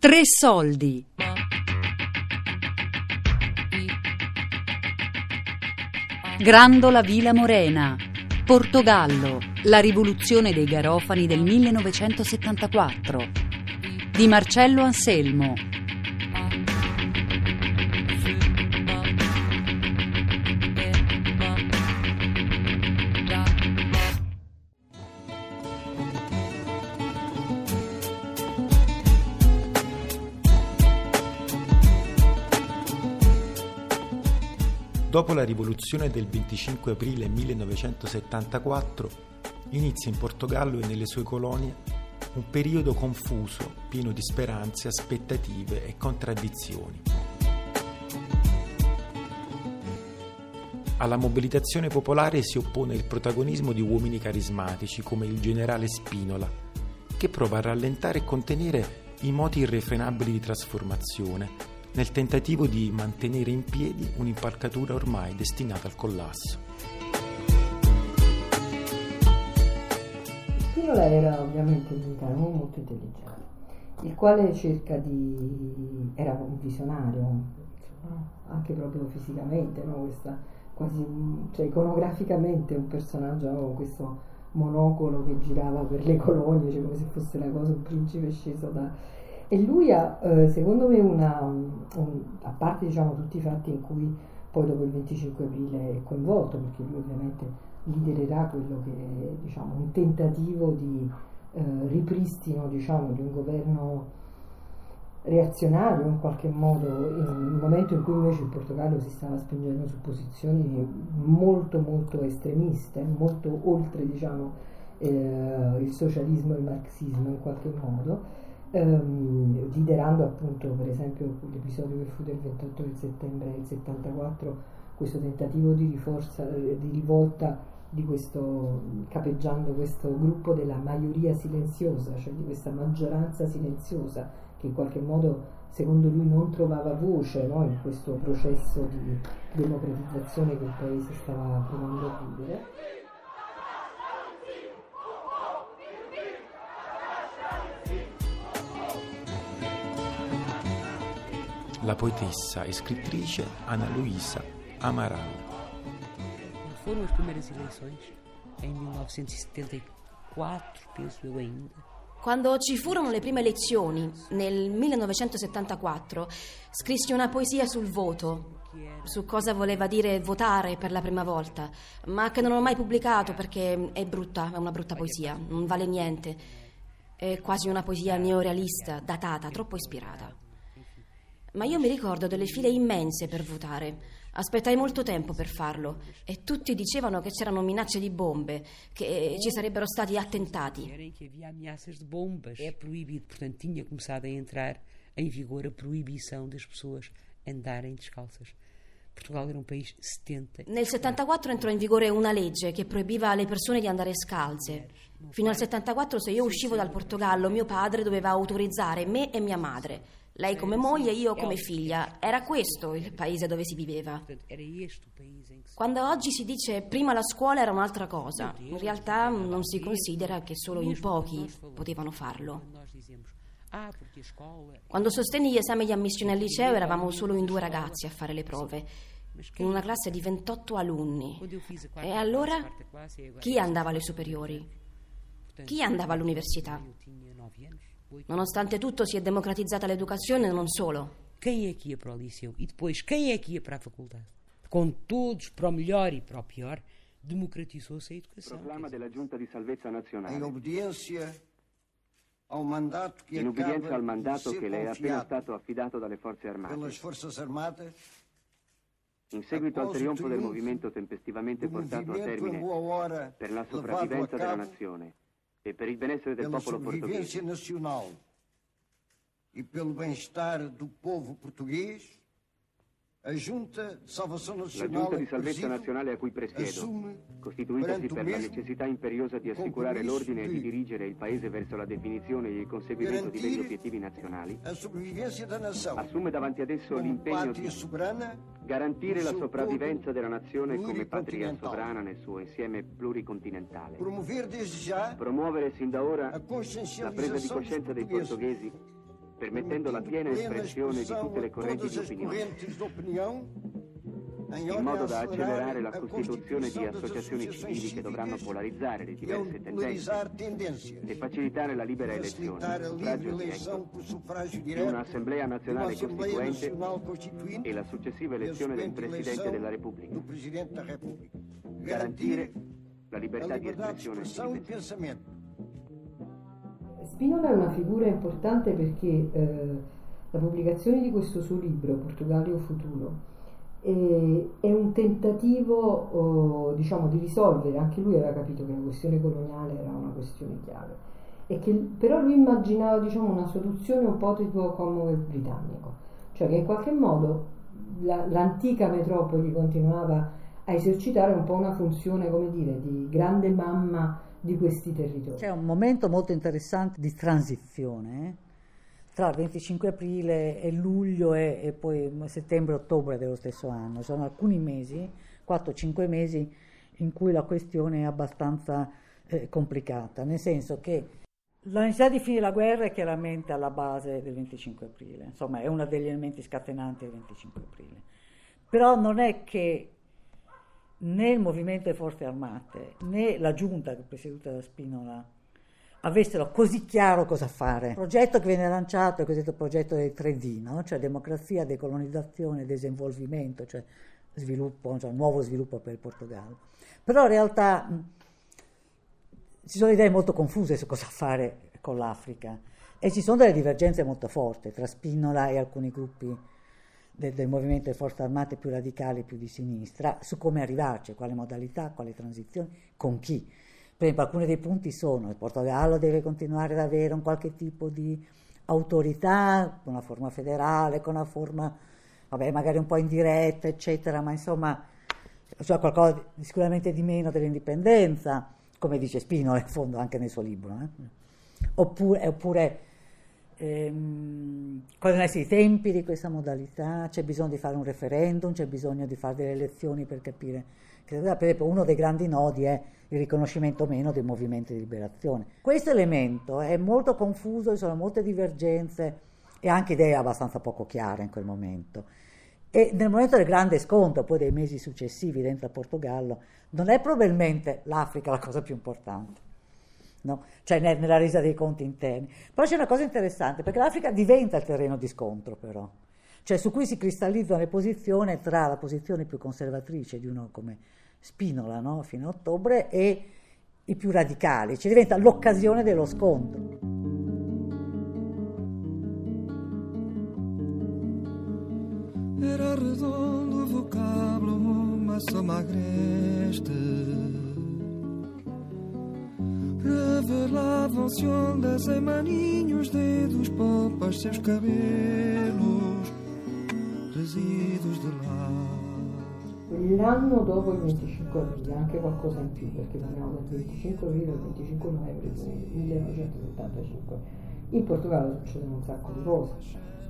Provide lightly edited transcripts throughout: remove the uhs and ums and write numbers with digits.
Tre soldi. Grândola Vila Morena, Portogallo, la rivoluzione dei Garofani del 1974, di Marcello Anselmo. Dopo la rivoluzione del 25 aprile 1974 inizia in Portogallo e nelle sue colonie un periodo confuso, pieno di speranze, aspettative e contraddizioni. Alla mobilitazione popolare si oppone il protagonismo di uomini carismatici come il generale Spinola, che prova a rallentare e contenere i moti irrefrenabili di trasformazione, nel tentativo di mantenere in piedi un'impalcatura ormai destinata al collasso. Spinola era ovviamente un uomo molto intelligente, il quale era un visionario, anche proprio fisicamente, no? Questa, quasi, cioè, iconograficamente un personaggio con questo monocolo che girava per le colonie, cioè come se fosse una cosa, un principe sceso da... E lui ha, secondo me, a parte, diciamo, tutti i fatti in cui poi dopo il 25 aprile è coinvolto, perché lui ovviamente lidererà quello che è, diciamo, un tentativo di ripristino, diciamo, di un governo reazionario in qualche modo, in un momento in cui invece il Portogallo si stava spingendo su posizioni molto molto estremiste, molto oltre, diciamo, il socialismo e il marxismo in qualche modo. Liderando appunto, per esempio, l'episodio che fu del 28 settembre del 74, questo tentativo di rivolta di questo, capeggiando questo gruppo della maggioria silenziosa, cioè di questa maggioranza silenziosa che in qualche modo, secondo lui, non trovava voce, no, in questo processo di democratizzazione che il paese stava provando a vivere. La poetessa e scrittrice Ana Luisa Amaral. Foram as primeiras eleições em 1974, penso eu ainda. Quando ci furono le prime elezioni nel 1974, scrissi una poesia sul voto, su cosa voleva dire votare per la prima volta, ma che non ho mai pubblicato perché è una brutta poesia, non vale niente. È quasi una poesia neorealista, datata, troppo ispirata. Ma io mi ricordo delle file immense per votare. Aspettai molto tempo per farlo e tutti dicevano che c'erano minacce di bombe, che ci sarebbero stati attentati. È proibito, portanto, tinha começado a entrar em vigor a proibição das pessoas andarem descalças. Portogallo era un paese 70. Nel 74 entrò in vigore una legge che proibiva alle persone di andare scalze. Fino al 74, se io uscivo dal Portogallo, mio padre doveva autorizzare me e mia madre. Lei come moglie, io come figlia. Era questo il paese dove si viveva. Quando oggi si dice prima la scuola era un'altra cosa, in realtà non si considera che solo in pochi potevano farlo. Quando sostenni gli esami di ammissione al liceo eravamo solo in 2 ragazzi a fare le prove, in una classe di 28 alunni. E allora chi andava alle superiori? Chi andava all'università? Nonostante tutto si è democratizzata l'educazione, non solo. Chi è che ia para o liceu? E poi chi è che ia para a facoltà? Con tutti, pro migliore e pro pior, democratizzò-se l'educazione. Proclama della Giunta di Salvezza Nazionale. In obbedienza al mandato che le è appena stato affidato dalle forze armate, in seguito al trionfo del movimento tempestivamente portato a termine per la sopravvivenza della nazione e per il benessere del popolo portoghese e pelo bem-estar do povo português, la Giunta di Salvezza Nazionale a cui presiedo, costituitasi per la necessità imperiosa di assicurare l'ordine e di dirigere il Paese verso la definizione e il conseguimento di degli obiettivi nazionali, assume davanti ad esso l'impegno di garantire la sopravvivenza della nazione come patria sovrana nel suo insieme pluricontinentale, promuovere sin da ora la presa di coscienza dei portoghesi permettendo la piena espressione di tutte le correnti di opinione, in modo da accelerare la costituzione di associazioni civili che dovranno polarizzare le diverse tendenze e facilitare la libera elezione, il suffragio diretto, un'assemblea nazionale costituente e la successiva elezione del Presidente della Repubblica, garantire la libertà di espressione e di pensamento. Spinola è una figura importante perché la pubblicazione di questo suo libro, Portogallo Futuro, è un tentativo, diciamo, di risolvere. Anche lui aveva capito che la questione coloniale era una questione chiave, e che però lui immaginava, diciamo, una soluzione un po' tipo Commonwealth britannico, cioè che in qualche modo l'antica metropoli continuava a esercitare un po' una funzione, come dire, di grande mamma di questi territori. C'è un momento molto interessante di transizione, tra il 25 aprile e luglio e poi settembre-ottobre dello stesso anno. Sono alcuni mesi, 4-5 mesi, in cui la questione è abbastanza complicata, nel senso che la necessità di finire la guerra è chiaramente alla base del 25 aprile, insomma è uno degli elementi scatenanti del 25 aprile. Però non è che né il movimento delle forze armate né la giunta presieduta da Spinola avessero così chiaro cosa fare. Il progetto che viene lanciato è il cosiddetto progetto dei 3D, no? Cioè democrazia, decolonizzazione, desenvolvimento, cioè sviluppo, cioè nuovo sviluppo per il Portogallo. Però in realtà ci sono idee molto confuse su cosa fare con l'Africa e ci sono delle divergenze molto forti tra Spinola e alcuni gruppi del movimento delle forze armate più radicali, più di sinistra, su come arrivarci, quale modalità, quale transizione, con chi. Per esempio, alcuni dei punti sono: il Portogallo deve continuare ad avere un qualche tipo di autorità, con una forma federale, con una forma, vabbè, magari un po' indiretta, eccetera, ma insomma, cioè qualcosa di, sicuramente di meno dell'indipendenza, come dice Spinola in fondo anche nel suo libro. Oppure cosa ne sono i tempi di questa modalità? C'è bisogno di fare un referendum, c'è bisogno di fare delle elezioni per capire. Per esempio, uno dei grandi nodi è il riconoscimento o meno del movimento di liberazione. Questo elemento è molto confuso, ci sono molte divergenze e anche idee abbastanza poco chiare in quel momento. E nel momento del grande scontro, poi dei mesi successivi dentro a Portogallo, non è probabilmente l'Africa la cosa più importante, no? Cioè nella resa dei conti interni. Però c'è una cosa interessante, perché l'Africa diventa il terreno di scontro, però. Cioè su cui si cristallizzano le posizioni tra la posizione più conservatrice di uno come Spinola, no? Fino a ottobre, e i più radicali. Ci diventa l'occasione dello scontro. Era redondo vocabolo, ma samagreste revelava o senhor das emaninhos, dedos, pompas, seus cabelos. L'anno dopo il 25 aprile, anche qualcosa in più, perché parliamo del 25 aprile al 25 novembre 1975, in Portogallo succede un sacco di cose.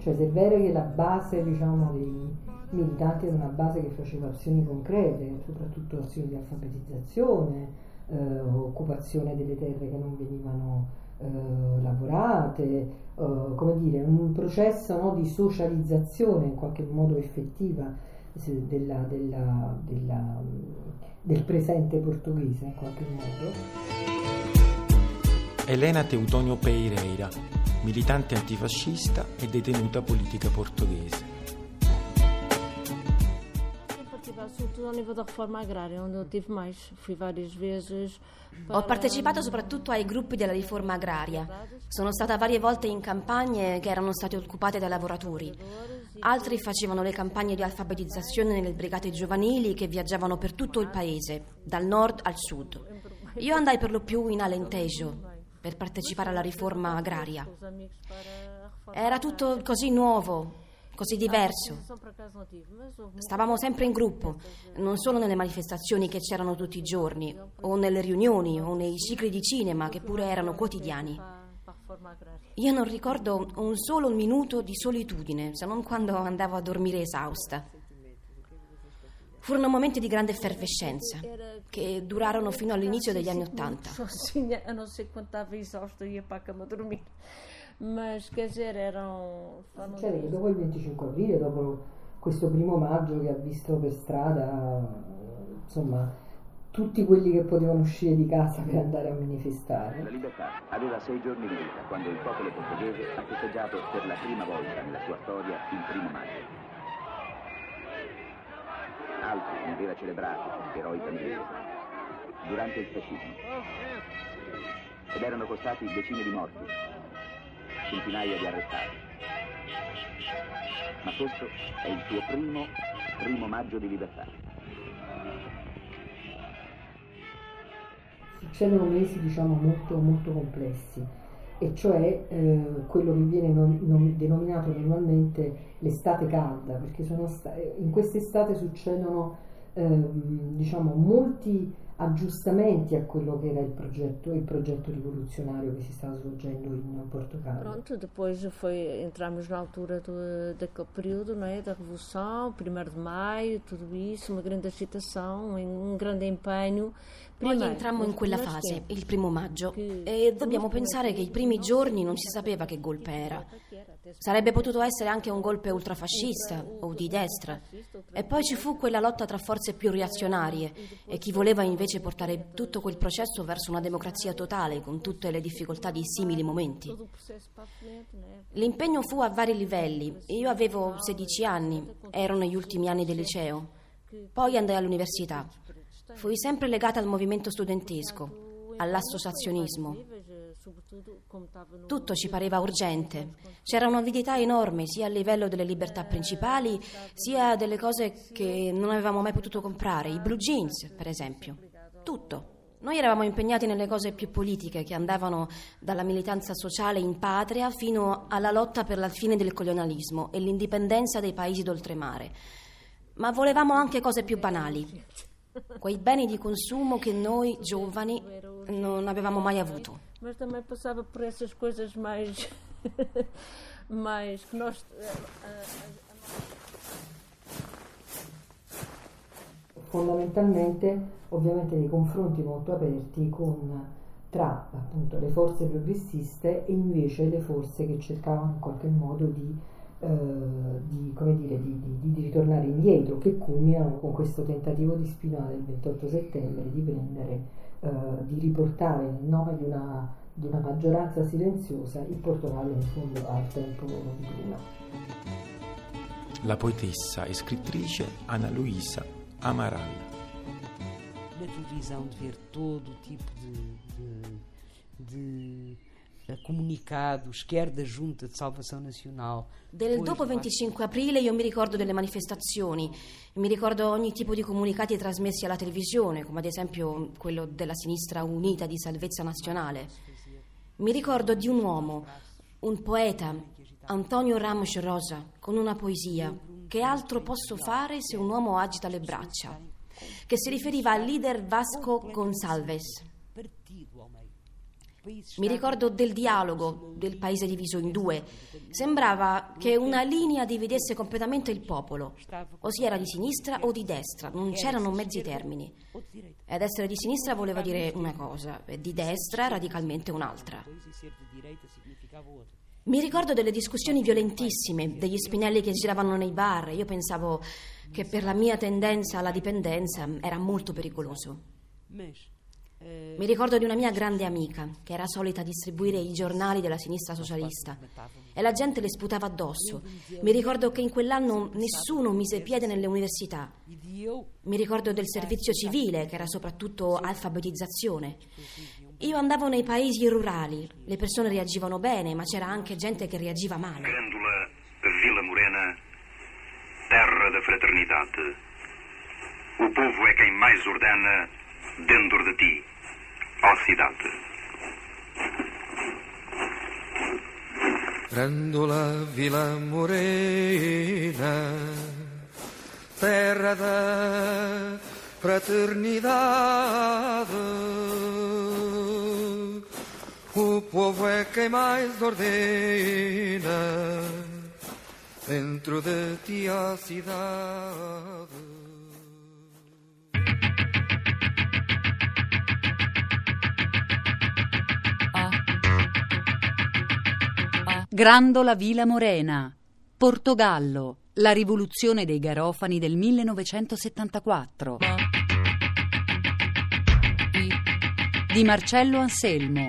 Cioè, se è vero che la base, diciamo, dei militanti era una base che faceva azioni concrete, soprattutto azioni di alfabetizzazione, occupazione delle terre che non venivano lavorate, come dire, un processo, no, di socializzazione in qualche modo effettiva del presente portoghese in qualche modo. Elena Teutônio Pereira, militante antifascista e detenuta politica portoghese. Ho partecipato soprattutto ai gruppi della riforma agraria. Sono stata varie volte in campagne che erano state occupate dai lavoratori. Altri facevano le campagne di alfabetizzazione nelle brigate giovanili che viaggiavano per tutto il paese, dal nord al sud. Io andai per lo più in Alentejo per partecipare alla riforma agraria. Era tutto così nuovo, così diverso. Stavamo sempre in gruppo, non solo nelle manifestazioni che c'erano tutti i giorni, o nelle riunioni, o nei cicli di cinema che pure erano quotidiani. Io non ricordo un solo minuto di solitudine, se non quando andavo a dormire esausta. Furono momenti di grande effervescenza, che durarono fino all'inizio degli anni '80. Non so se quando stavo esausta io a dormire. Mas quer dizer, erano... Cioè, dopo il 25 aprile, dopo questo 1° maggio che ha visto per strada, insomma, tutti quelli che potevano uscire di casa per andare a manifestare. La libertà aveva 6 giorni di vita quando il popolo portoghese ha festeggiato per la prima volta nella sua storia il 1° maggio. Altri ne aveva celebrato, eroi tangesi, durante il fascismo. Ed erano costati decine di morti, centinaia di arrestati. Ma questo è il suo primo maggio di libertà. Succedono mesi, diciamo, molto complessi, e cioè quello che viene denominato normalmente l'estate calda, perché in quest'estate succedono diciamo, molti aggiustamenti a quello che era il progetto rivoluzionario che si stava svolgendo in Portogallo. Pronto, depois entramos na altura daquele período, não é, da Revolução, 1º de maio, tudo isso, uma grande agitação, um grande empenho. Poi entrammo in quella fase, il 1° maggio, e dobbiamo pensare che i primi giorni non si sapeva che golpe era. Sarebbe potuto essere anche un golpe ultrafascista o di destra. E poi ci fu quella lotta tra forze più reazionarie e chi voleva invece portare tutto quel processo verso una democrazia totale, con tutte le difficoltà di simili momenti. L'impegno fu a vari livelli. Io avevo 16 anni, ero negli ultimi anni del liceo. Poi andai all'università. Fui sempre legata al movimento studentesco, all'associazionismo. Tutto ci pareva urgente. C'era un'avidità enorme, sia a livello delle libertà principali, sia delle cose che non avevamo mai potuto comprare, i blue jeans, per esempio. Tutto. Noi eravamo impegnati nelle cose più politiche, che andavano dalla militanza sociale in patria fino alla lotta per la fine del colonialismo e l'indipendenza dei paesi d'oltremare. Ma volevamo anche cose più banali. Quei beni di consumo che noi giovani non avevamo mai avuto. Ma também passava per essas coisas mais fondamentalmente, ovviamente, dei confronti molto aperti tra appunto le forze progressiste e invece le forze che cercavano in qualche modo di ritornare indietro, che culminano con questo tentativo di Spinola del 28 settembre di riportare nel nome di una maggioranza silenziosa il Portogallo in fondo al tempo di prima. La poetessa e scrittrice Ana Luisa Amaral naturalizza un tutto tipo di comunicato, schierda giunta di salvazione nazionale. Del dopo 25 aprile io mi ricordo delle manifestazioni, mi ricordo ogni tipo di comunicati trasmessi alla televisione, come ad esempio quello della sinistra unita di salvezza nazionale. Mi ricordo di un uomo, un poeta, Antonio Ramos Rosa, con una poesia, "Che altro posso fare se un uomo agita le braccia", che si riferiva al leader Vasco Gonçalves. Mi ricordo del dialogo, del paese diviso in due. Sembrava che una linea dividesse completamente il popolo, o si era di sinistra o di destra, non c'erano mezzi termini. Ed essere di sinistra voleva dire una cosa, e di destra radicalmente un'altra. Mi ricordo delle discussioni violentissime, degli spinelli che giravano nei bar. Io pensavo che per la mia tendenza alla dipendenza era molto pericoloso. Mi ricordo di una mia grande amica che era solita distribuire i giornali della sinistra socialista e la gente le sputava addosso. Mi ricordo che in quell'anno nessuno mise piede nelle università. Mi ricordo del servizio civile, che era soprattutto alfabetizzazione. Io andavo nei paesi rurali, le persone reagivano bene, ma c'era anche gente che reagiva male. Grândola Vila Morena, terra da fraternidade. O povo è quem mais ordena dentro di ti, o cidade. Grândola Vila Morena, terra da fraternidade, o povo é quem mais ordena dentro de ti, a cidade. Grândola Vila Morena, Portogallo, la rivoluzione dei Garofani del 1974. Di Marcello Anselmo.